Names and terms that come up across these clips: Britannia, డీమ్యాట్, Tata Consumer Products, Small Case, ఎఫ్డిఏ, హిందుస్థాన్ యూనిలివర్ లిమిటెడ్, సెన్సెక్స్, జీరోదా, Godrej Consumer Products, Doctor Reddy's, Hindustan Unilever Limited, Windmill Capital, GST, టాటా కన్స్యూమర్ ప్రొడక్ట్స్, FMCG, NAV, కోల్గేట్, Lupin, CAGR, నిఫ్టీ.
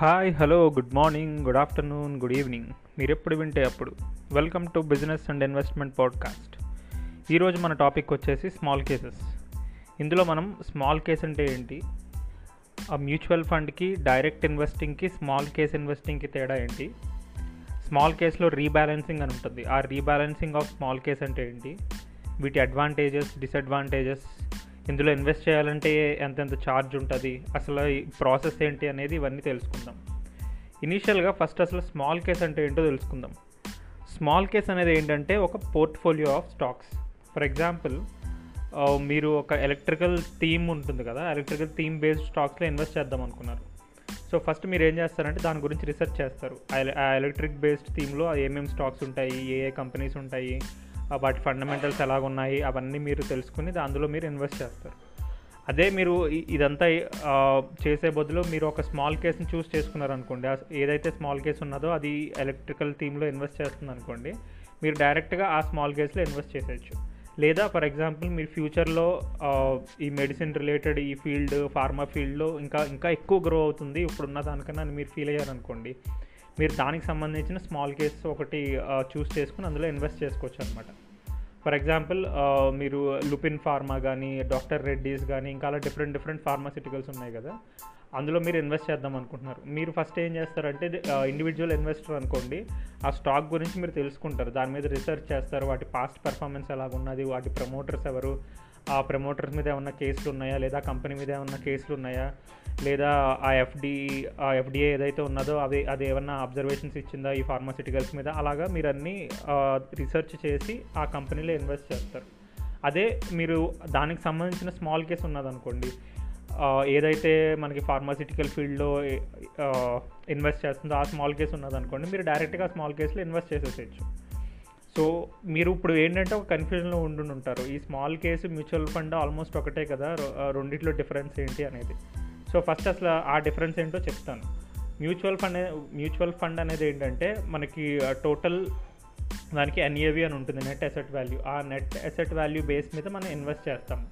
Hi, hello, good morning, good afternoon, good evening, మీరు ఎప్పుడు వింటే అప్పుడు. Welcome to business and investment podcast. ఈరోజు మన టాపిక్ వచ్చేసి స్మాల్ కేసెస్. ఇందులో మనం స్మాల్ కేస్ అంటే ఏంటి, ఆ మ్యూచువల్ ఫండ్కి, డైరెక్ట్ ఇన్వెస్టింగ్కి, స్మాల్ కేస్ ఇన్వెస్టింగ్కి తేడా ఏంటి, స్మాల్ కేస్లో రీబ్యాలెన్సింగ్ అని ఉంటుంది, ఆ రీబ్యాలెన్సింగ్ ఆఫ్ స్మాల్ కేస్ అంటే ఏంటి, వీటి అడ్వాంటేజెస్, డిసడ్వాంటేజెస్, ఇందులో ఇన్వెస్ట్ చేయాలంటే ఎంతెంత ఛార్జ్ ఉంటుంది, అసలు ఈ ప్రాసెస్ ఏంటి అనేది ఇవన్నీ తెలుసుకుందాం. ఇనీషియల్గా ఫస్ట్ అసలు స్మాల్ కేస్ అంటే ఏంటో తెలుసుకుందాం. స్మాల్ కేస్ అనేది ఏంటంటే ఒక portfolio of stocks. For example, మీరు ఒక ఎలక్ట్రికల్ థీమ్ ఉంటుంది కదా, ఎలక్ట్రికల్ థీమ్ బేస్డ్ స్టాక్స్లో ఇన్వెస్ట్ చేద్దాం అనుకున్నారు. సో ఫస్ట్ మీరు ఏం చేస్తారంటే దాని గురించి రీసెర్చ్ చేస్తారు. ఆ ఎలక్ట్రిక్ బేస్డ్ థీమ్లో ఏమేమి స్టాక్స్ ఉంటాయి, ఏ ఏ కంపెనీస్ ఉంటాయి, వాటి ఫండమెంటల్స్ ఎలాగున్నాయి, అవన్నీ మీరు తెలుసుకుని అందులో మీరు ఇన్వెస్ట్ చేస్తారు. అదే మీరు ఇదంతా చేసే బదులు మీరు ఒక స్మాల్ కేస్ని చూస్ చేసుకున్నారనుకోండి, ఏదైతే స్మాల్ కేస్ ఉన్నదో అది ఎలక్ట్రికల్ థీమ్లో ఇన్వెస్ట్ చేస్తుంది అనుకోండి, మీరు డైరెక్ట్గా ఆ స్మాల్ కేస్లో ఇన్వెస్ట్ చేసేయచ్చు. లేదా ఫర్ ఎగ్జాంపుల్, మీరు ఫ్యూచర్లో ఈ మెడిసిన్ రిలేటెడ్ ఈ ఫీల్డ్, ఫార్మా ఫీల్డ్లో ఇంకా ఇంకా ఎక్కువ గ్రో అవుతుంది ఇప్పుడున్న దానికన్నా అని మీరు ఫీల్ అయ్యారనుకోండి, మీరు దానికి సంబంధించిన స్మాల్ కేస్ ఒకటి చూస్ చేసుకుని అందులో ఇన్వెస్ట్ చేసుకోవచ్చు అనమాట. ఫర్ ఎగ్జాంపుల్, మీరు లుపిన్ ఫార్మా కానీ, డాక్టర్ రెడ్డీస్ కానీ, ఇంకా అలా డిఫరెంట్ డిఫరెంట్ ఫార్మాసిటికల్స్ ఉన్నాయి కదా, అందులో మీరు ఇన్వెస్ట్ చేద్దాం అనుకుంటున్నారు. మీరు ఫస్ట్ ఏం చేస్తారంటే, ఇండివిజువల్ ఇన్వెస్టర్ అనుకోండి, ఆ స్టాక్ గురించి మీరు తెలుసుకుంటారు, దాని మీద రీసెర్చ్ చేస్తారు, వాటి పాస్ట్ పెర్ఫార్మెన్స్ ఎలాగున్నది, వాటి ప్రమోటర్స్ ఎవరు, ఆ ప్రమోటర్స్ మీద ఏమన్నా కేసులు ఉన్నాయా, లేదా కంపెనీ మీద ఏమన్నా కేసులు ఉన్నాయా, లేదా ఆ ఎఫ్డిఏ ఏదైతే ఉన్నదో అది ఏమన్నా అబ్జర్వేషన్స్ ఇచ్చిందా ఈ ఫార్మాసిటికల్స్ మీద, అలాగా మీరు అన్నీ రీసెర్చ్ చేసి ఆ కంపెనీలో ఇన్వెస్ట్ చేస్తారు. అదే మీరు దానికి సంబంధించిన స్మాల్ కేస్ ఉన్నదనుకోండి, ఏదైతే మనకి ఫార్మాసిటికల్ ఫీల్డ్లో ఇన్వెస్ట్ చేస్తుందో ఆ స్మాల్ కేస్ ఉన్నదనుకోండి, మీరు డైరెక్ట్గా ఆ స్మాల్ కేస్లో ఇన్వెస్ట్ చేసేసేయచ్చు. సో మీరు ఇప్పుడు ఏంటంటే ఒక కన్ఫ్యూజన్లో ఉండుంటారు, ఈ small case, mutual fund almost ఒకటే కదా, రెండిట్లో డిఫరెన్స్ ఏంటి అనేది. సో ఫస్ట్ అసలు ఆ డిఫరెన్స్ ఏంటో చెప్తాను. మ్యూచువల్ ఫండ్ అనేది ఏంటంటే మనకి టోటల్ దానికి NAV అని ఉంటుంది, నెట్ అసెట్ వాల్యూ. ఆ నెట్ అసెట్ వాల్యూ బేస్ మీద మనం ఇన్వెస్ట్ చేస్తాము,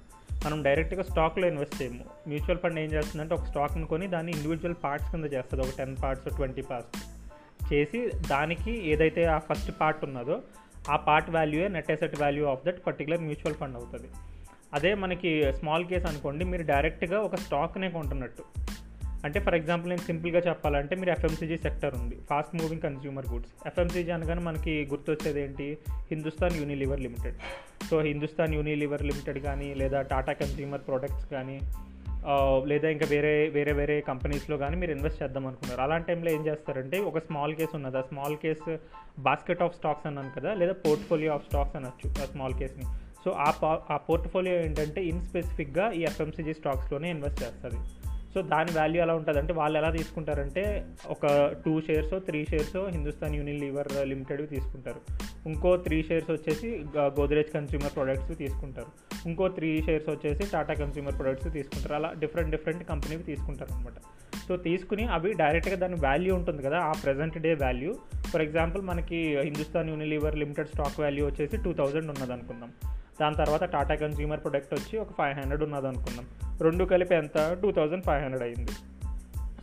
మనం డైరెక్ట్గా స్టాక్లో ఇన్వెస్ట్ చేయము. మ్యూచువల్ ఫండ్ ఏం చేస్తుందంటే ఒక స్టాక్ని కొని దాన్ని ఇండివిజువల్ పార్ట్స్ కింద చేస్తుంది, ఒక 10 parts, 20 parts చేసి దానికి ఏదైతే ఆ ఫస్ట్ పార్ట్ ఉన్నదో ఆ పార్ట్ వాల్యూయే net asset value of that particular mutual fund అవుతుంది. అదే మనకి స్మాల్ కేస్ అనుకోండి, మీరు డైరెక్ట్గా ఒక స్టాక్నే కొంటున్నట్టు. అంటే ఫర్ ఎగ్జాంపుల్ నేను సింపుల్గా చెప్పాలంటే, మీరు FMCG సెక్టర్ ఉంది, fast moving consumer goods. FMCG అనగానే మనకి గుర్తొచ్చేది ఏంటి, హిందుస్థాన్ యూనిలివర్ లిమిటెడ్. So హిందుస్థాన్ యూనిలివర్ లిమిటెడ్ కానీ, లేదా టాటా కన్స్యూమర్ ప్రొడక్ట్స్ కానీ, లేదా ఇంకా వేరే వేరే వేరే కంపెనీస్లో కానీ మీరు ఇన్వెస్ట్ చేద్దాం అనుకున్నారు. అలాంటి టైంలో ఏం చేస్తారంటే, ఒక స్మాల్ కేస్ ఉన్నది, ఆ small case basket of stocks అన్నాను కదా, లేదా పోర్ట్ఫోలియో ఆఫ్ స్టాక్స్ అనొచ్చు ఆ స్మాల్ కేస్ని. సో ఆ పోర్ట్ఫోలియో ఏంటంటే ఇన్ స్పెసిఫిక్గా ఈ FMCG స్టాక్స్లోనే ఇన్వెస్ట్ చేస్తుంది. సో దాని వాల్యూ ఎలా ఉంటుందంటే, వాళ్ళు ఎలా తీసుకుంటారంటే ఒక 2 shares, 3 shares హిందుస్థాన్ యూనిలివర్ లిమిటెడ్వి తీసుకుంటారు, ఇంకో 3 shares వచ్చేసి గోద్రేజ్ కన్స్యూమర్ ప్రొడక్ట్స్ తీసుకుంటారు, ఇంకో 3 shares వచ్చేసి టాటా కన్స్యూమర్ ప్రొడక్ట్స్ తీసుకుంటారు. అలా డిఫరెంట్ డిఫరెంట్ కంపెనీవి తీసుకుంటారు అనమాట. సో తీసుకుని అవి డైరెక్ట్గా దాని వాల్యూ ఉంటుంది కదా, ఆ present day value. For example, మనకి హిందుస్థాన్ యూనిలివర్ లిమిటెడ్ stock value వచ్చేసి 2000 ఉన్నదనుకుందాం, దాని తర్వాత టాటా కన్స్యూమర్ ప్రొడక్ట్ వచ్చి ఒక 500 ఉన్నదనుకున్నాం, రెండు కలిపి ఎంత, 2500 అయింది.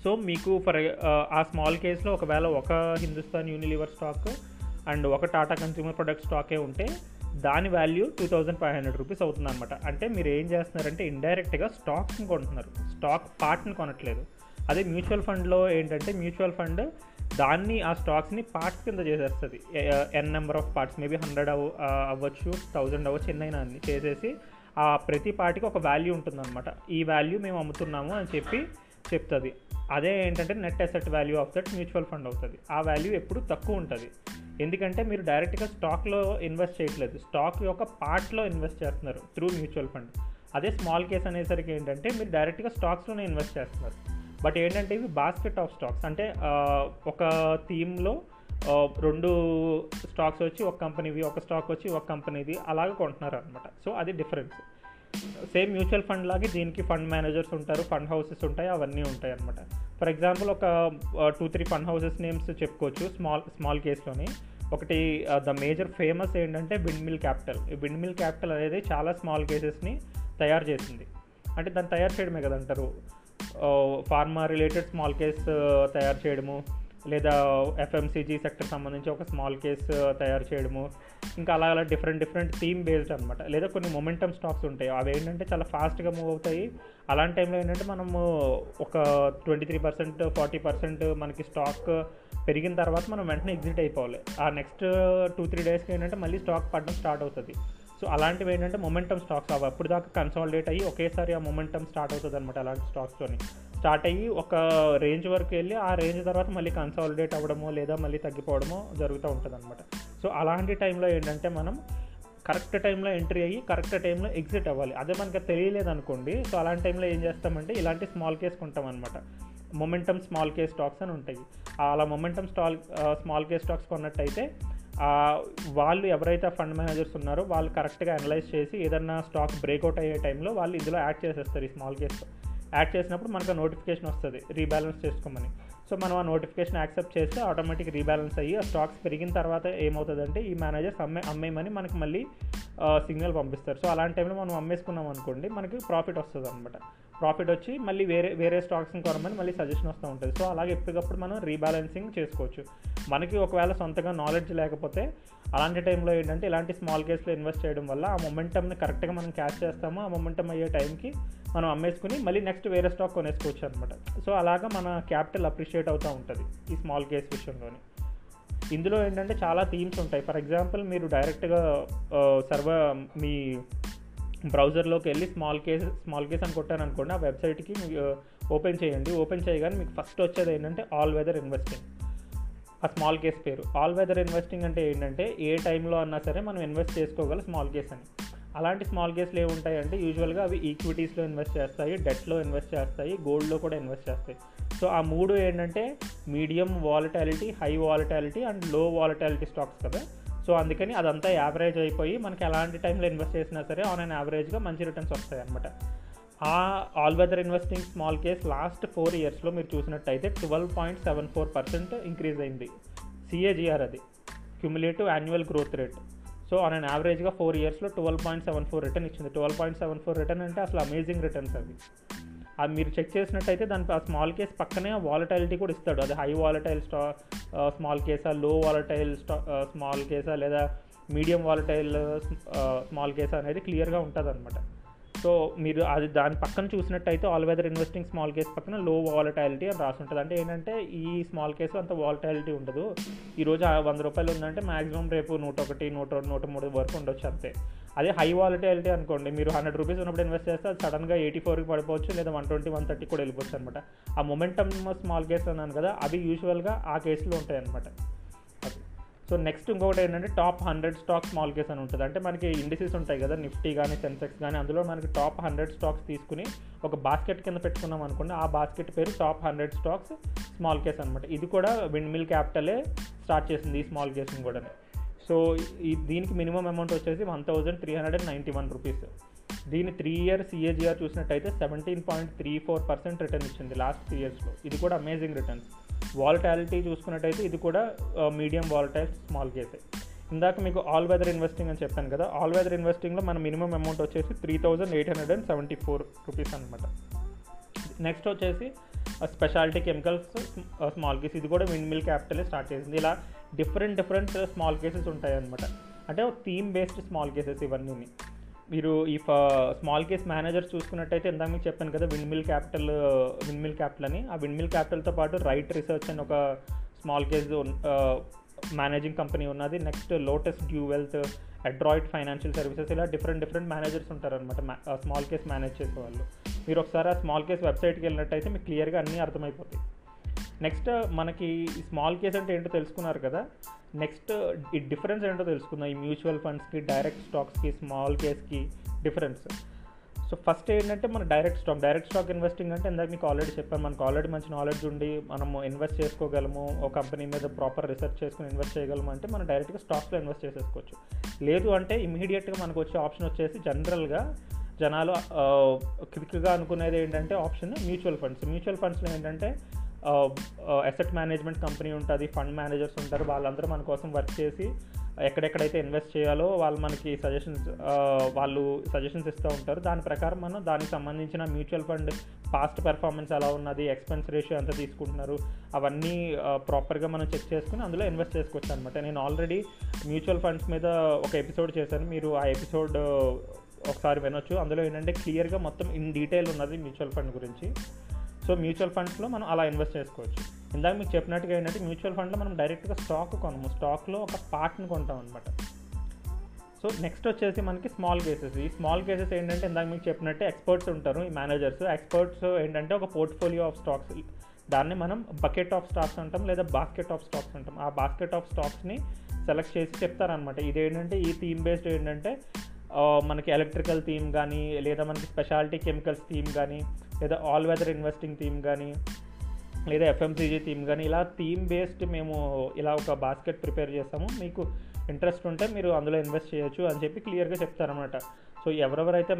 సో మీకు ఆ స్మాల్ కేస్లో ఒకవేళ ఒక హిందుస్థాన్ యూనిలివర్ స్టాక్ అండ్ ఒక టాటా కన్స్యూమర్ ప్రొడక్ట్ స్టాకే ఉంటే దాని వాల్యూ 2500 rupees అవుతుంది అనమాట. అంటే మీరు ఏం చేస్తున్నారంటే ఇండైరెక్ట్గా స్టాక్స్ని కొంటున్నారు, స్టాక్ పార్ట్ని కొనట్లేదు. అదే మ్యూచువల్ ఫండ్లో ఏంటంటే, మ్యూచువల్ ఫండ్ దాన్ని ఆ స్టాక్స్ని పార్ట్స్ కింద చేసేస్తుంది, n number of parts, maybe 100 అవ్వచ్చు, 1000 అవ్వచ్చు, ఎన్నైనా అన్ని చేసేసి ఆ ప్రతి పార్టీకి ఒక వాల్యూ ఉంటుందన్నమాట. ఈ వాల్యూ మేము అమ్ముతున్నాము అని చెప్పి చెప్తుంది. అదే ఏంటంటే net asset value of that mutual fund అవుతుంది. ఆ వాల్యూ ఎప్పుడు తక్కువ ఉంటుంది, ఎందుకంటే మీరు డైరెక్ట్గా స్టాక్లో ఇన్వెస్ట్ చేయట్లేదు, స్టాక్ యొక్క పార్ట్లో ఇన్వెస్ట్ చేస్తున్నారు త్రూ మ్యూచువల్ ఫండ్. అదే స్మాల్ కేస్ అనేసరికి ఏంటంటే మీరు డైరెక్ట్గా స్టాక్స్లోనే ఇన్వెస్ట్ చేస్తున్నారు. బట్ ఏంటంటే ఇవి బాస్కెట్ ఆఫ్ స్టాక్స్, అంటే ఒక థీమ్లో 2 stocks వచ్చి ఒక కంపెనీవి, ఒక స్టాక్ వచ్చి ఒక కంపెనీది, అలాగే కొంటున్నారు అనమాట. సో అది డిఫరెన్స్. సేమ్ మ్యూచువల్ ఫండ్ లాగే దీనికి ఫండ్ మేనేజర్స్ ఉంటారు, ఫండ్ హౌసెస్ ఉంటాయి, అవన్నీ ఉంటాయి అనమాట. ఫర్ ఎగ్జాంపుల్, ఒక 2-3 ఫండ్ హౌసెస్ నేమ్స్ చెప్పుకోవచ్చు స్మాల్ కేస్లోని. ఒకటి ద మేజర్ ఫేమస్ ఏంటంటే విండ్మిల్ క్యాపిటల్. ఈ విండ్మిల్ క్యాపిటల్ అనేది చాలా స్మాల్ కేసెస్ని తయారు చేసింది, అంటే దాన్ని తయారు చేయడమే కదంటారు. ఫార్మా రిలేటెడ్ స్మాల్ కేస్ తయారు చేయడము, లేదా ఎఫ్ఎంసీజీ సెక్టర్ సంబంధించి ఒక స్మాల్ కేస్ తయారు చేయడము, ఇంకా అలా అలా డిఫరెంట్ థీమ్ బేస్డ్ అనమాట. లేదా కొన్ని మొమెంటమ్ స్టాక్స్ ఉంటాయి, అవి ఏంటంటే చాలా ఫాస్ట్గా మూవ్ అవుతాయి. అలాంటి టైంలో ఏంటంటే మనము ఒక 23%, 40% మనకి స్టాక్ పెరిగిన తర్వాత మనం వెంటనే ఎగ్జిట్ అయిపోవాలి. ఆ నెక్స్ట్ 2-3 డేస్కి ఏంటంటే మళ్ళీ స్టాక్ పడడం స్టార్ట్ అవుతుంది. సో అలాంటివి ఏంటంటే మొమెంటమ్ స్టాక్స్, అవి అప్పుడు దాకా కన్సాలిడేట్ అయ్యి ఒకేసారి ఆ మొమెంటమ్ స్టార్ట్ అవుతుంది అనమాట. అలాంటి స్టాక్స్తోని స్టార్ట్ అయ్యి ఒక రేంజ్ వరకు వెళ్ళి ఆ రేంజ్ తర్వాత మళ్ళీ కన్సాలిడేట్ అవ్వడమో లేదా మళ్ళీ తగ్గిపోవడమో జరుగుతూ ఉంటుంది అనమాట. సో అలాంటి టైంలో ఏంటంటే మనం కరెక్ట్ టైంలో ఎంట్రీ అయ్యి కరెక్ట్ టైంలో ఎగ్జిట్ అవ్వాలి. అదే మనకు తెలియలేదు అనుకోండి, సో అలాంటి టైంలో ఏం చేస్తామంటే ఇలాంటి స్మాల్ కేస్ కొంటాం అనమాట. మొమెంటమ్ స్మాల్ కేస్ స్టాక్స్ అని ఉంటాయి. అలా మొమెంటమ్ స్మాల్ కేస్ స్టాక్స్ కొన్నట్టయితే వాళ్ళు ఎవరైతే ఫండ్ మేనేజర్స్ ఉన్నారో వాళ్ళు కరెక్ట్గా అనలైజ్ చేసి ఏదన్నా స్టాక్ బ్రేక్అవుట్ అయ్యే టైంలో వాళ్ళు ఇందులో యాడ్ చేసేస్తారు. ఈ స్మాల్ కేస్ యాడ్ చేసినప్పుడు మనకు నోటిఫికేషన్ వస్తుంది రీబ్యాలెన్స్ చేసుకోమని. సో మనం ఆ నోటిఫికేషన్ యాక్సెప్ట్ చేస్తే ఆటోమేటిక్ రీబ్యాలెన్స్ అయ్యి ఆ స్టాక్స్ పెరిగిన తర్వాత ఏమవుతుందంటే ఈ మేనేజర్స్ అమ్మేయమని మనకు మళ్ళీ సిగ్నల్ పంపిస్తారు. సో అలాంటి టైంలో మనం అమ్మేసుకున్నాం అనుకోండి, మనకి ప్రాఫిట్ వస్తుంది అనమాట. ప్రాఫిట్ వచ్చి మళ్ళీ వేరే స్టాక్స్ని కొనమని మళ్ళీ సజెషన్ వస్తూ ఉంటుంది. సో అలాగే ఎప్పటికప్పుడు మనం రీబ్యాలెన్సింగ్ చేసుకోవచ్చు. మనకి ఒకవేళ సొంతగా నాలెడ్జ్ లేకపోతే అలాంటి టైంలో ఏంటంటే ఇలాంటి స్మాల్ కేసులో ఇన్వెస్ట్ చేయడం వల్ల ఆ మొమెంటమ్ని కరెక్ట్గా మనం క్యాచ్ చేస్తాము. ఆ మొమెంటమ్ అయ్యే టైంకి మనం అమ్మేసుకుని మళ్ళీ నెక్స్ట్ వేరే స్టాక్ కొనేసుకోవచ్చు అనమాట. సో అలాగా మన క్యాపిటల్ అప్రిషియేట్ అవుతూ ఉంటుంది ఈ స్మాల్ కేస్ విషయంలోని. ఇందులో ఏంటంటే చాలా థీమ్స్ ఉంటాయి. ఫర్ ఎగ్జాంపుల్ మీరు డైరెక్ట్గా మీ బ్రౌజర్లోకి వెళ్ళి స్మాల్ కేస్ అని కొట్టాను అనుకోండి, ఆ వెబ్సైట్కి ఓపెన్ చేయండి. ఓపెన్ చేయగానే మీకు ఫస్ట్ వచ్చేది ఏంటంటే ఆల్ వెదర్ ఇన్వెస్టింగ్, ఆ స్మాల్ కేస్ పేరు. ఆల్ వెదర్ ఇన్వెస్టింగ్ అంటే ఏంటంటే ఏ టైంలో అన్నా సరే మనం ఇన్వెస్ట్ చేసుకోగల స్మాల్ కేస్ అని. అలాంటి స్మాల్ కేసులు ఏముంటాయంటే యూజువల్గా అవి ఈక్విటీస్లో ఇన్వెస్ట్ చేస్తాయి, డెట్లో ఇన్వెస్ట్ చేస్తాయి, గోల్డ్లో కూడా ఇన్వెస్ట్ చేస్తాయి. సో ఆ మూడు ఏంటంటే medium volatility, high volatility and low volatility stocks కదా. సో అందుకని అదంతా యావరేజ్ అయిపోయి మనకి ఎలాంటి టైంలో ఇన్వెస్ట్ చేసినా సరే ఆన్ అండ్ యావరేజ్గా మంచి రిటర్న్స్ వస్తాయి అనమాట. ఆ all weather investing small case last 4 yearsలో మీరు చూసినట్టయితే 12.74% ఇంక్రీజ్ అయింది. CAGR అది, cumulative annual growth rate. So on and యావరేజ్గా 4 yearsలో 12.74 రిటర్న్ ఇచ్చింది. 12.74 రిటర్న్ అంటే అసలు అమేజింగ్ రిటర్న్స్ అవి. అది మీరు చెక్ చేసినట్టయితే దానికి ఆ స్మాల్ కేస్ పక్కనే వాలటైలిటీ కూడా ఇస్తాడు. అది హై వాలటైల్ స్మాల్ కేసా, లో వాలటైల్ స్మాల్ కేసా, లేదా మీడియం వాలటైల్ స్మాల్ కేసా అనేది క్లియర్గా ఉంటుంది అనమాట. సో మీరు అది దాని పక్కన చూసినట్టయితే all weather investing small case పక్కన లో వాలటైలిటీ అని రాసి ఉంటుంది. అంటే ఏంటంటే ఈ స్మాల్ కేసు అంత వాలటైలిటీ ఉండదు. ఈరోజు ₹100 ఉందంటే మ్యాక్సిమం రేపు 101, 102, 103 వరకు ఉండొచ్చు అంతే. అదే హై వాలటైలిటీ అనుకోండి, మీరు ₹100 ఉన్నప్పుడు ఇన్వెస్ట్ చేస్తే అది సడన్గా 84కి పడిపోవచ్చు, లేదా 120, 130 కూడా వెళ్ళిపోవచ్చు అనమాట. ఆ మొమెంటమ్ స్మాల్ కేసు అన్నాను కదా, అవి యూజువల్గా ఆ కేసులో ఉంటాయి అనమాట. సో నెక్స్ట్ ఇంకొకటి ఏంటంటే top 100 స్టాక్ స్మాల్ కేస్ అని ఉంటుంది. అంటే మనకి ఇండిసెస్ ఉంటాయి కదా, నిఫ్టీ కానీ సెన్సెక్స్ కానీ, అందులో మనకి top 100 స్టాక్స్ తీసుకుని ఒక బాస్కెట్ కింద పెట్టుకున్నాం అనుకోండి, ఆ బాస్కెట్ పేరు top 100 స్టాక్స్ స్మాల్ కేస్ అనమాట. ఇది కూడా విండ్మిల్ క్యాపిటలే స్టార్ట్ చేసింది ఈ స్మాల్ కేస్ని కూడా. సో దీనికి మినిమం అమౌంట్ వచ్చేసి ₹1,391. దీని 3 years CAGR చూసినట్టయితే 17.34% రిటర్న్ ఇచ్చింది లాస్ట్ 3 yearsలో. ఇది కూడా అమేజింగ్ రిటర్న్స్. వాలటాలిటీ చూసుకున్నట్టయితే ఇది కూడా మీడియం వాలటైల్ స్మాల్ కేసే. ఇందాక మీకు ఆల్ వెదర్ ఇన్వెస్టింగ్ అని చెప్పాను కదా, ఆల్ వెదర్ ఇన్వెస్టింగ్లో మన మినిమం అమౌంట్ వచ్చేసి ₹3,874 అనమాట. నెక్స్ట్ వచ్చేసి స్పెషాలిటీ కెమికల్స్ స్మాల్ కేస్. ఇది కూడా విండ్మిల్ క్యాపిటలే స్టార్ట్ చేసింది. ఇలా డిఫరెంట్ స్మాల్ కేసెస్ ఉంటాయన్నమాట. అంటే థీమ్ బేస్డ్ స్మాల్ కేసెస్ ఇవన్నీ. మీరు ఈ స్మాల్ కేస్ మేనేజర్స్ చూసుకున్నట్టయితే ఇందాక మీకు చెప్పాను కదా విండ్మిల్ క్యాపిటల్ అని, ఆ విండ్మిల్ క్యాపిటల్తో పాటు రైట్ రీసెర్చ్ అని ఒక స్మాల్ కేస్ మేనేజింగ్ కంపెనీ ఉన్నది. Next lotus wealth, Android financial services, ఇలా డిఫరెంట్ మేనేజర్స్ ఉంటారనమాట స్మాల్ కేస్ మేనేజ్ చేసేవాళ్ళు. మీరు ఒకసారి ఆ స్మాల్ కేస్ వెబ్సైట్కి వెళ్ళినట్టయితే మీకు క్లియర్గా అన్నీ అర్థమైపోతాయి. నెక్స్ట్ మనకి స్మాల్ కేస్ అంటే ఏంటో తెలుసుకున్నారు కదా, నెక్స్ట్ ఈ డిఫరెన్స్ ఏంటో తెలుసుకుందాం ఈ మ్యూచువల్ ఫండ్స్కి, డైరెక్ట్ స్టాక్స్కి, స్మాల్ కేస్కి డిఫరెన్స్. సో ఫస్ట్ ఏంటంటే మన డైరెక్ట్ స్టాక్ ఇన్వెస్టింగ్ అంటే ఇందాక మీకు ఆల్రెడీ చెప్పాను, మనకు ఆల్రెడీ మంచి నాలెడ్జ్ ఉండి మనము ఇన్వెస్ట్ చేసుకోగలము, ఒక కంపెనీ మీద ప్రాపర్ రీసెర్చ్ చేసుకుని ఇన్వెస్ట్ చేయగలము అంటే మనం డైరెక్ట్గా స్టాక్స్లో ఇన్వెస్ట్ చేసేసుకోవచ్చు. లేదు అంటే ఇమీడియట్గా మనకు వచ్చే ఆప్షన్ వచ్చేసి జనరల్గా జనాలు క్విక్గా అనుకునేది ఏంటంటే ఆప్షన్ మ్యూచువల్ ఫండ్స్లో ఏంటంటే అసెట్ మేనేజ్మెంట్ కంపెనీ ఉంటుంది, ఫండ్ మేనేజర్స్ ఉంటారు, వాళ్ళందరూ మన కోసం వర్క్ చేసి ఎక్కడెక్కడైతే ఇన్వెస్ట్ చేయాలో వాళ్ళు మనకి సజెషన్స్ ఇస్తూ ఉంటారు. దాని ప్రకారం మనం దానికి సంబంధించిన మ్యూచువల్ ఫండ్ పాస్ట్ పెర్ఫార్మెన్స్ ఎలా ఉన్నది, ఎక్స్పెన్స్ రేషియో ఎంత తీసుకుంటున్నారు, అవన్నీ ప్రాపర్గా మనం చెక్ చేసుకుని అందులో ఇన్వెస్ట్ చేసుకోవచ్చు అనమాట. నేను ఆల్రెడీ మ్యూచువల్ ఫండ్స్ మీద ఒక ఎపిసోడ్ చేశాను, మీరు ఆ ఎపిసోడ్ ఒకసారి వినొచ్చు. అందులో ఏంటంటే క్లియర్గా మొత్తం ఇన్ డీటెయిల్ ఉన్నది మ్యూచువల్ ఫండ్ గురించి. సో మ్యూచువల్ ఫండ్స్లో మనం అలా ఇన్వెస్ట్ చేసుకోవచ్చు. ఇందాక మీకు చెప్పినట్టుగా ఏంటంటే మ్యూచువల్ ఫండ్లో మనం డైరెక్ట్గా స్టాక్ కొనము, స్టాక్లో ఒక పార్ట్ని కొంటాం అనమాట. సో నెక్స్ట్ వచ్చేసి మనకి స్మాల్ కేసెస్. ఈ స్మాల్ కేసెస్ ఏంటంటే ఇందాక మీకు చెప్పినట్టే ఎక్స్పర్ట్స్ ఉంటారు, ఈ మేనేజర్స్. ఎక్స్పర్ట్స్ ఏంటంటే ఒక పోర్ట్ఫోలియో ఆఫ్ స్టాక్స్, దాన్ని మనం బకెట్ ఆఫ్ స్టాక్స్ అంటాం లేదా బాస్కెట్ ఆఫ్ స్టాక్స్ అంటాం. ఆ బాస్కెట్ ఆఫ్ స్టాక్స్ని సెలెక్ట్ చేసి చెప్తారనమాట. ఇదేంటంటే ఈ థీమ్ బేస్డ్ ఏంటంటే మనకి ఎలక్ట్రికల్ థీమ్ కానీ, లేదా మనకి స్పెషాలిటీ కెమికల్స్ థీమ్ కానీ, లేదా ఆల్ వెదర్ ఇన్వెస్టింగ్ థీమ్ కానీ, లేదా ఎఫ్ఎంసీజీ థీమ్ కానీ, ఇలా థీమ్ బేస్డ్ మేము ఇలా ఒక బాస్కెట్ ప్రిపేర్ చేస్తాము, మీకు ఇంట్రెస్ట్ ఉంటే మీరు అందులో ఇన్వెస్ట్ చేయొచ్చు అని చెప్పి క్లియర్గా చెప్తారన్నమాట. సో ఎవరెవరైతే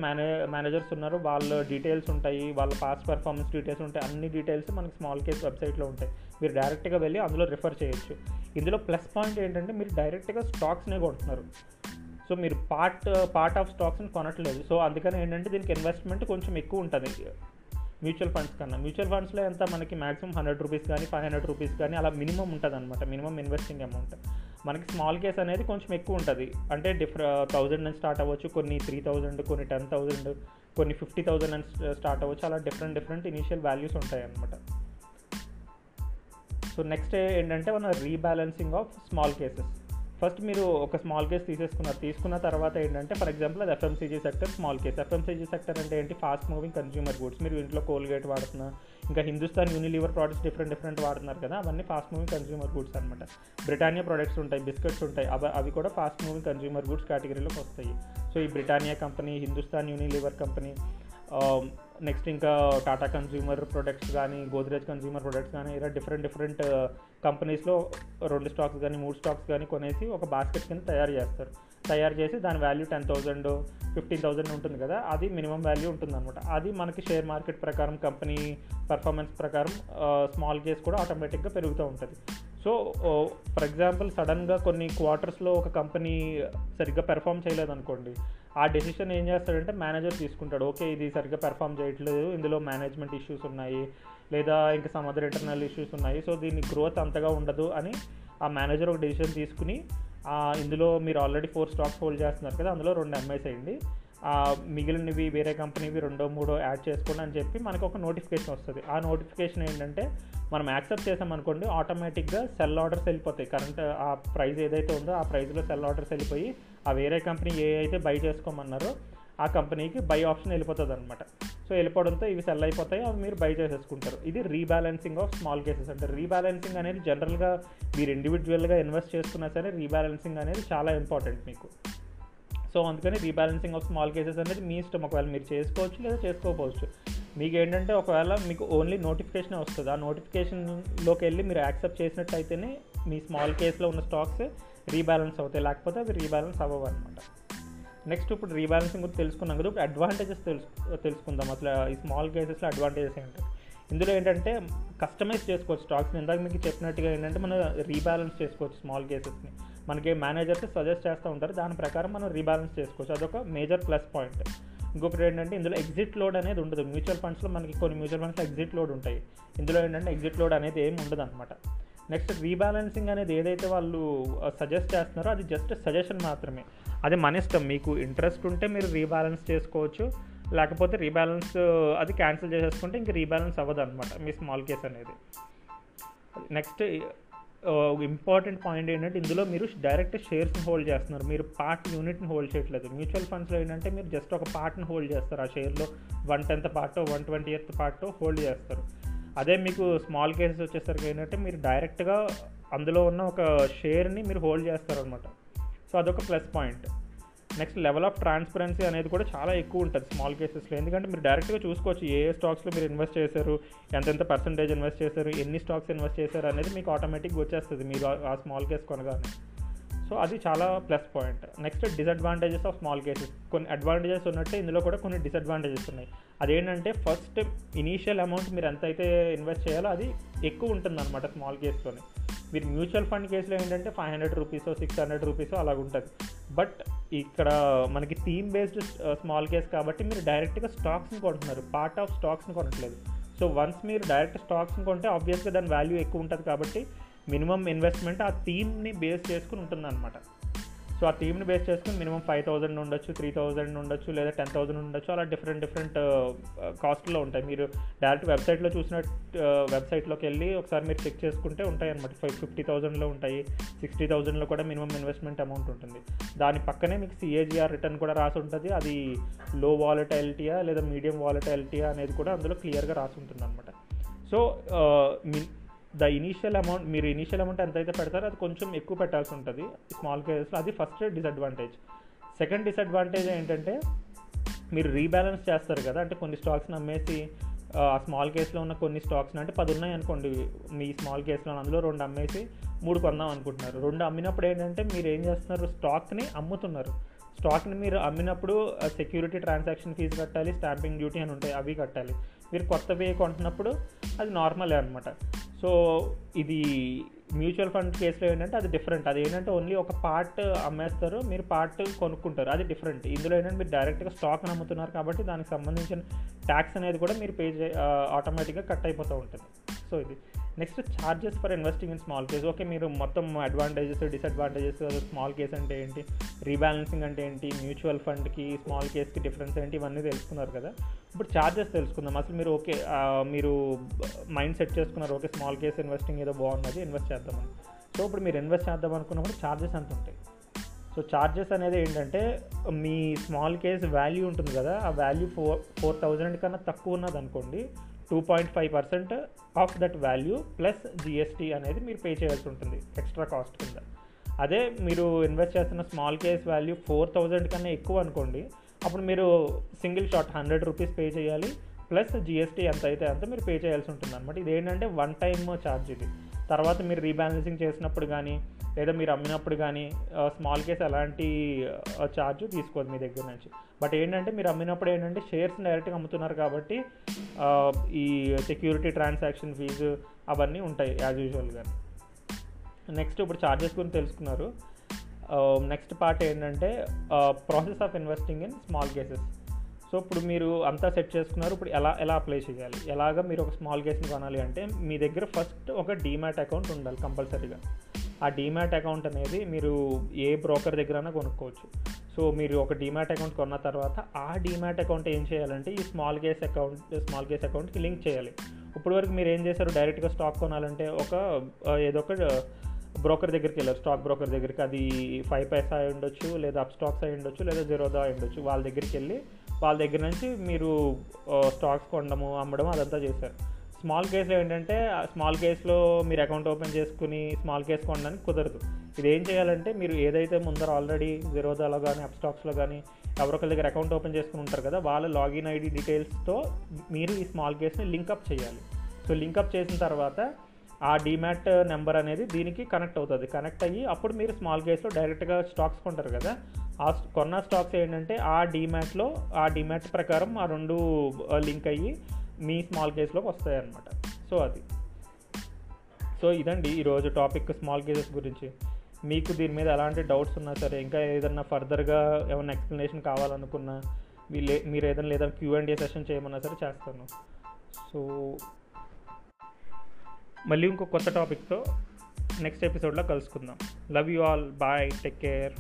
మేనేజర్స్ ఉన్నారో వాళ్ళ డీటెయిల్స్ ఉంటాయి, వాళ్ళ పాస్ట్ పెర్ఫార్మెన్స్ డీటెయిల్స్ ఉంటాయి, అన్ని డీటెయిల్స్ మనకి స్మాల్ కేస్ వెబ్సైట్లో ఉంటాయి. మీరు డైరెక్ట్గా వెళ్ళి అందులో రిఫర్ చేయొచ్చు. ఇందులో ప్లస్ పాయింట్ ఏంటంటే మీరు డైరెక్ట్గా స్టాక్స్నే కొంటున్నారు, సో మీరు పార్ట్ ఆఫ్ స్టాక్స్ని కొనట్లేదు. సో అందుకని ఏంటంటే దీనికి ఇన్వెస్ట్మెంట్ కొంచెం ఎక్కువ ఉంటుంది మ్యూచువల్ ఫండ్స్ కన్నా. మ్యూచువల్ ఫండ్స్లో ఎంత మనకి మ్యాక్సిమం 100 రూపీస్ కానీ 500 రూపీస్ కానీ అలా మినిమం ఉంటుంది అనమాట, మినిమం ఇన్వెస్టింగ్ అమౌంట్. మనకి స్మాల్ కేస్ అనేది కొంచెం ఎక్కువ ఉంటుంది, అంటే 1000 నుంచి స్టార్ట్ అవ్వచ్చు, కొన్ని 3000, కొన్ని 10000, కొన్ని 50000 నుంచి స్టార్ట్ అవ్వచ్చు. అలా డిఫరెంట్ ఇనీషియల్ వాల్యూస్ ఉంటాయి అనమాట. సో నెక్స్ట్ ఏంటంటే మన rebalancing of small cases. First మీరు ఒక స్మాల్ కేస్ తీసుకున్న తర్వాత ఏంటంటే ఫర్ ఎగ్జాంపుల్ అది FMCG sector small case. FMCG sector అంటే ఏంటి? Fast moving consumer goods. మీరు ఇంట్లో కోల్గేట్ వాడుతున్నా, ఇంకా హిందుస్థాన్ యూనిలీవర్ ప్రోడక్ట్స్ డిఫరెంట్ వాడుతున్నారు కదా, అవన్నీ ఫాస్ట్ మూవింగ్ కన్స్యూమర్ గూడ్స్ అనమాట. బ్రిటానియా ప్రోడక్ట్స్ ఉంటాయి, బిస్కెట్స్ ఉంటాయి, అవి కూడా ఫాస్ట్ మూవింగ్ కన్స్యూమర్ గూడ్స్ కేటగిరీలోకి వస్తాయి. సో ఈ Britannia company, Hindustan Unilever company, next ఇంకా టాటా కన్స్యూమర్ ప్రొడక్ట్స్ కానీ, గోద్రేజ్ కన్స్యూమర్ ప్రొడక్ట్స్ కానీ, ఇలా డిఫరెంట్ కంపెనీస్లో 2 స్టాక్స్ కానీ 3 స్టాక్స్ కానీ కొనేసి ఒక బాస్కెట్ కింద తయారు చేసి దాని వాల్యూ 10,000 15,000 ఉంటుంది కదా, అది మినిమం వాల్యూ ఉంటుందన్నమాట. అది మనకి షేర్ మార్కెట్ ప్రకారం, కంపెనీ పర్ఫార్మెన్స్ ప్రకారం స్మాల్ కేస్ కూడా ఆటోమేటిక్గా పెరుగుతూ ఉంటుంది. సో ఫర్ ఎగ్జాంపుల్ సడన్గా కొన్ని క్వార్టర్స్లో ఒక కంపెనీ సరిగ్గా పెర్ఫామ్ చేయలేదనుకోండి, ఆ డెసిషన్ ఏం చేస్తాడంటే మేనేజర్ తీసుకుంటాడు. ఓకే, ఇది సరిగ్గా పెర్ఫామ్ చేయట్లేదు, ఇందులో మేనేజ్మెంట్ ఇష్యూస్ ఉన్నాయి, లేదా ఇంకా సమ్ అదర్ ఇంటర్నల్ ఇష్యూస్ ఉన్నాయి, సో దీని గ్రోత్ అంతగా ఉండదు అని ఆ మేనేజర్ ఒక డెసిషన్ తీసుకుని, ఇందులో మీరు ఆల్రెడీ 4 స్టాక్స్ హోల్డ్ చేస్తున్నారు కదా, అందులో 2 అమ్మేసేయండి, మిగిలినవి వేరే కంపెనీవి 2-3 యాడ్ చేసుకోండి అని చెప్పి మనకు ఒక నోటిఫికేషన్ వస్తుంది. ఆ నోటిఫికేషన్ ఏంటంటే మనం యాక్సెప్ట్ చేసామనుకోండి, ఆటోమేటిక్గా సెల్ ఆర్డర్స్ వెళ్ళిపోతాయి. కరెంట్ ఆ ప్రైస్ ఏదైతే ఉందో ఆ ప్రైస్లో సెల్ ఆర్డర్స్ వెళ్ళిపోయి ఆ వేరే కంపెనీ ఏదైతే బై చేసుకోమన్నారో ఆ కంపెనీకి బై ఆప్షన్ వెళ్ళిపోతుంది అనమాట. సో వెళ్ళిపోవడంతో ఇవి సెల్ అయిపోతాయి, అవి మీరు బై చేసేసుకుంటారు. ఇది రీబ్యాలెన్సింగ్ ఆఫ్ స్మాల్ కేసెస్. అంటే రీబ్యాలెన్సింగ్ అనేది జనరల్గా మీరు ఇండివిజువల్గా ఇన్వెస్ట్ చేస్తున్నా సరే రీబ్యాలెన్సింగ్ అనేది చాలా ఇంపార్టెంట్ మీకు. సో అందుకని రీబ్యాలెన్సింగ్ ఆఫ్ స్మాల్ కేసెస్ అనేది మీ ఇష్టం, ఒకవేళ మీరు చేసుకోవచ్చు లేదా చేసుకోకపోవచ్చు. మీకు ఏంటంటే ఒకవేళ మీకు ఓన్లీ నోటిఫికేషన్ వస్తుంది, ఆ నోటిఫికేషన్లోకి వెళ్ళి మీరు యాక్సెప్ట్ చేసినట్టయితేనే మీ స్మాల్ కేసులో ఉన్న స్టాక్స్ రీబ్యాలెన్స్ అవుతాయి, లేకపోతే అవి రీబ్యాలెన్స్ అవ్వవు అనమాట. నెక్స్ట్ ఇప్పుడు రీబ్యాలెన్సింగ్ గురించి తెలుసుకున్నాం కదా, ఇప్పుడు అడ్వాంటేజెస్ తెలుసుకుందాం. అసలు ఈ స్మాల్ కేసెస్లో అడ్వాంటేజెస్ ఏంటి? ఇందులో ఏంటంటే కస్టమైజ్ చేసుకోవచ్చు స్టాక్స్ని. ఇందాక మీకు చెప్పినట్టుగా ఏంటంటే మనం రీబ్యాలెన్స్ చేసుకోవచ్చు స్మాల్ కేసెస్ని, మనకి మేనేజర్స్ సజెస్ట్ చేస్తూ ఉంటారు, దాని ప్రకారం మనం రీబ్యాలెన్స్ చేసుకోవచ్చు, అదొక మేజర్ ప్లస్ పాయింట్. ఇంకొకటి ఏంటంటే ఇందులో ఎగ్జిట్ లోడ్ అనేది ఉండదు. మ్యూచువల్ ఫండ్స్లో మనకి కొన్ని మ్యూచువల్ ఫండ్స్లో ఎగ్జిట్ లోడ్ ఉంటాయి, ఇందులో ఏంటంటే ఎగ్జిట్ లోడ్ అనేది ఏమి ఉండదు అనమాట. నెక్స్ట్ రీబ్యాలెన్సింగ్ అనేది ఏదైతే వాళ్ళు సజెస్ట్ చేస్తున్నారో అది జస్ట్ సజెషన్ మాత్రమే, అది మన ఇష్టం. మీకు ఇంట్రెస్ట్ ఉంటే మీరు రీబ్యాలెన్స్ చేసుకోవచ్చు, లేకపోతే రీబ్యాలెన్స్ అది క్యాన్సిల్ చేసేసుకుంటే ఇంక రీబ్యాలెన్స్ అవ్వదు అనమాట మీ స్మాల్ కేస్ అనేది. నెక్స్ట్ ఇంపార్టెంట్ పాయింట్ ఏంటంటే ఇందులో మీరు డైరెక్ట్ షేర్స్ని హోల్డ్ చేస్తున్నారు, మీరు పార్ట్ యూనిట్ని హోల్డ్ చేయట్లేదు. మ్యూచువల్ ఫండ్స్లో ఏంటంటే మీరు జస్ట్ ఒక పార్ట్ని హోల్డ్ చేస్తారు, ఆ షేర్లో 1/10 పార్టో 1/20 పార్టో హోల్డ్ చేస్తారు. అదే మీకు స్మాల్ కేసెస్ వచ్చేసరికి ఏంటంటే మీరు డైరెక్ట్గా అందులో ఉన్న ఒక షేర్ని మీరు హోల్డ్ చేస్తారనమాట. సో అదొక plus point. Next level of transparency అనేది కూడా చాలా ఎక్కువ ఉంటుంది స్మాల్ కేసెస్లో, ఎందుకంటే మీరు డైరెక్ట్గా చూసుకోవచ్చు ఏ స్టాక్స్లో మీరు ఇన్వెస్ట్ చేశారు, ఎంత పర్సంటేజ్ ఇన్వెస్ట్ చేశారు, ఎన్ని స్టాక్స్ ఇన్వెస్ట్ చేశారు అనేది మీకు ఆటోమేటిక్గా వచ్చేస్తుంది మీరు ఆ స్మాల్ కేస్ కొనగానే. సో అది చాలా plus point. Next disadvantages of small cases. కొన్ని అడ్వాంటేజెస్ ఉన్నట్టే ఇందులో కూడా కొన్ని డిసడ్వాంటేజెస్ ఉన్నాయి. అదేంటంటే ఫస్ట్ ఇనీషియల్ అమౌంట్ మీరు ఎంతైతే ఇన్వెస్ట్ చేయాలో అది ఎక్కువ ఉంటుందన్నమాట స్మాల్ కేస్లోనే. మీరు మ్యూచువల్ ఫండ్ కేసులో ఏంటంటే 500 రూపీసో 600 రూపీసో అలాగ ఉంటుంది. బట్ ఇక్కడ మనకి థీమ్ బేస్డ్ స్మాల్ కేస్ కాబట్టి మీరు డైరెక్ట్గా స్టాక్స్ని కొంటున్నారు, పార్ట్ ఆఫ్ స్టాక్స్ని కొనట్లేదు. సో వన్స్ మీరు డైరెక్ట్ స్టాక్స్ని కొంటే ఆబ్వియస్గా దాని వాల్యూ ఎక్కువ ఉంటుంది కాబట్టి మినిమం ఇన్వెస్ట్మెంట్ ఆ థీమ్ని బేస్ చేసుకుని ఉంటుందన్నమాట. సో ఆ థీమ్ని బేస్ చేసుకుని మినిమం 5,000 ఉండొచ్చు, 3,000 ఉండొచ్చు, లేదా 10,000 ఉండొచ్చు. అలా డిఫరెంట్ కాస్ట్లో ఉంటాయి. మీరు డైరెక్ట్ వెబ్సైట్లో వెబ్సైట్లోకి వెళ్ళి ఒకసారి మీరు చెక్ చేసుకుంటే ఉంటాయి అనమాట. 50,000లో ఉంటాయి, 60,000లో కూడా మినిమం ఇన్వెస్ట్మెంట్ అమౌంట్ ఉంటుంది. దాని పక్కనే మీకు CAGR రిటర్న్ కూడా రాసి ఉంటుంది. అది లో వాలటైలిటీయా లేదా మీడియం వాలటైలిటీయా అనేది కూడా అందులో క్లియర్గా రాసి ఉంటుంది అనమాట. సో మీరు ఇనీషియల్ అమౌంట్ ఎంతైతే పెడతారో అది కొంచెం ఎక్కువ పెట్టాల్సి ఉంటుంది స్మాల్ కేసెస్లో. అది ఫస్ట్ డిసడ్వాంటేజ్. సెకండ్ డిసడ్వాంటేజ్ ఏంటంటే మీరు రీబ్యాలెన్స్ చేస్తారు కదా, అంటే కొన్ని స్టాక్స్ని అమ్మేసి ఆ స్మాల్ కేసులో ఉన్న కొన్ని స్టాక్స్ని, అంటే 10 ఉన్నాయి అనుకోండి మీ స్మాల్ కేసులో, అందులో 2 అమ్మేసి 3 కొందాం అనుకుంటున్నారు. 2 అమ్మినప్పుడు ఏంటంటే మీరు ఏం చేస్తున్నారు, స్టాక్ని అమ్ముతున్నారు. స్టాక్ని మీరు అమ్మినప్పుడు సెక్యూరిటీ ట్రాన్సాక్షన్ ఫీజు కట్టాలి, స్టాంపింగ్ డ్యూటీ అని ఉంటాయి, అవి కట్టాలి. మీరు కొత్తవి కొంటున్నప్పుడు అది నార్మలే అనమాట. సో ఇది మ్యూచువల్ ఫండ్ కేసులో ఏంటంటే అది డిఫరెంట్. అది ఏంటంటే ఓన్లీ ఒక పార్ట్ అమ్మేస్తారు, మీరు పార్ట్ కొనుక్కుంటారు, అది డిఫరెంట్. ఇందులో ఏంటంటే మీరు డైరెక్ట్గా స్టాక్ని అమ్ముతున్నారు కాబట్టి దానికి సంబంధించిన ట్యాక్స్ అనేది కూడా మీరు పే ఆటోమేటిక్గా కట్ అయిపోతూ ఉంటుంది. సో ఇది next charges for investing in small case. Okay, మీరు మొత్తం అడ్వాంటేజెస్ డిసడ్వాంటేజెస్, స్మాల్ కేస్ అంటే ఏంటి, రీబ్యాలెన్సింగ్ అంటే ఏంటి, మ్యూచువల్ ఫండ్కి స్మాల్ కేస్కి డిఫరెన్స్ ఏంటి, ఇవన్నీ తెలుసుకున్నారు కదా. ఇప్పుడు ఛార్జెస్ తెలుసుకుందాం. అసలు మీరు ఓకే మీరు మైండ్ సెట్ చేసుకున్నారు, ఓకే స్మాల్ కేస్ ఇన్వెస్టింగ్ ఏదో బాగున్నది, ఇన్వెస్ట్ చేద్దామని. సో ఇప్పుడు మీరు ఇన్వెస్ట్ చేద్దాం అనుకున్నప్పుడు ఛార్జెస్ ఎంత ఉంటాయి? సో ఛార్జెస్ అనేది ఏంటంటే మీ స్మాల్ కేస్ వాల్యూ ఉంటుంది కదా, ఆ వాల్యూ 4,000 కన్నా తక్కువ ఉన్నది అనుకోండి, 2.5% of that value plus GST అనేది మీరు పే చేయాల్సి ఉంటుంది ఎక్స్ట్రా కాస్ట్ కింద. అదే మీరు ఇన్వెస్ట్ చేస్తున్న స్మాల్ కేస్ వాల్యూ 4,000 కన్నా ఎక్కువ అనుకోండి, అప్పుడు మీరు సింగిల్ షాట్ 100 రూపీస్ పే చేయాలి, ప్లస్ GST ఎంత అయితే అంత మీరు పే చేయాల్సి ఉంటుంది అనమాట. ఇది ఏంటంటే వన్ టైమ్ ఛార్జ్. ఇది తర్వాత మీరు రీబ్యాలెన్సింగ్ చేసినప్పుడు కానీ లేదా మీరు అమ్మినప్పుడు కానీ స్మాల్ కేస్ అలాంటి ఛార్జ్ తీసుకోదు మీ దగ్గర నుంచి. బట్ ఏంటంటే మీరు అమ్మినప్పుడు ఏంటంటే షేర్స్ని డైరెక్ట్గా అమ్ముతున్నారు కాబట్టి ఈ సెక్యూరిటీ ట్రాన్సాక్షన్ ఫీజు అవన్నీ ఉంటాయి యాజ్ యూజువల్గా. నెక్స్ట్ ఇప్పుడు ఛార్జెస్ గురించి తెలుసుకున్నారు. నెక్స్ట్ పార్ట్ ఏంటంటే process of investing in small cases. So ఇప్పుడు మీరు అంతా సెట్ చేసుకున్నారు, ఇప్పుడు ఎలా అప్లై చేయాలి, ఎలాగ మీరు ఒక స్మాల్ కేస్ని కొనాలి అంటే మీ దగ్గర ఫస్ట్ ఒక డీమ్యాట్ అకౌంట్ ఉండాలి కంపల్సరీగా. ఆ డీమ్యాట్ అకౌంట్ అనేది మీరు ఏ బ్రోకర్ దగ్గరైనా కొనుక్కోవచ్చు. సో మీరు ఒక డీమ్యాట్ అకౌంట్ కొన్న తర్వాత ఆ డీమ్యాట్ అకౌంట్ ఏం చేయాలంటే ఈ స్మాల్ కేస్ అకౌంట్కి లింక్ చేయాలి. ఇప్పుడు వరకు మీరు ఏం చేశారు, డైరెక్ట్గా స్టాక్ కొనాలంటే ఏదో ఒక బ్రోకర్ దగ్గరికి వెళ్ళారు, స్టాక్ బ్రోకర్ దగ్గరికి. అది 5 పైసా అయి ఉండొచ్చు, లేదా అప్ స్టాక్స్ అయి ఉండొచ్చు, లేదా జీరోదా అయి ఉండొచ్చు. వాళ్ళ దగ్గరికి వెళ్ళి వాళ్ళ దగ్గర నుంచి మీరు స్టాక్స్ కొనడము, అమ్మడం అదంతా చేశారు. స్మాల్ కేస్లో ఏంటంటే స్మాల్ కేస్లో మీరు అకౌంట్ ఓపెన్ చేసుకుని స్మాల్ కేస్ కొనడానికి కుదరదు. ఇది ఏం చేయాలంటే మీరు ఏదైతే ముందర ఆల్రెడీ జీరోదాలో కానీ అప్ స్టాక్స్లో కానీ ఎవరొకరి దగ్గర అకౌంట్ ఓపెన్ చేసుకుని ఉంటారు కదా, వాళ్ళ లాగిన్ ఐడి డీటెయిల్స్తో మీరు ఈ స్మాల్ కేస్ని లింకప్ చేయాలి. సో లింకప్ చేసిన తర్వాత ఆ డీమ్యాట్ నెంబర్ అనేది దీనికి కనెక్ట్ అవుతుంది. కనెక్ట్ అయ్యి అప్పుడు మీరు స్మాల్ కేస్లో డైరెక్ట్గా స్టాక్స్ కొంటారు కదా, ఆ కొన్న స్టాక్స్ ఏంటంటే ఆ డీమ్యాట్ ప్రకారం ఆ 2 లింక్ అయ్యి మీ స్మాల్ కేసులోకి వస్తాయన్నమాట. సో ఇదండి ఈరోజు టాపిక్ స్మాల్ కేసెస్ గురించి. మీకు దీని మీద ఎలాంటి డౌట్స్ ఉన్నా సరే, ఇంకా ఏదన్నా ఫర్దర్గా ఏమైనా ఎక్స్ప్లెనేషన్ కావాలనుకున్నా, మీరు ఏదైనా Q&A సెషన్ చేయమన్నా సరే చేస్తాను. సో మళ్ళీ ఇంకో కొత్త టాపిక్తో నెక్స్ట్ ఎపిసోడ్లో కలుసుకుందాం. Love you all, bye, take care.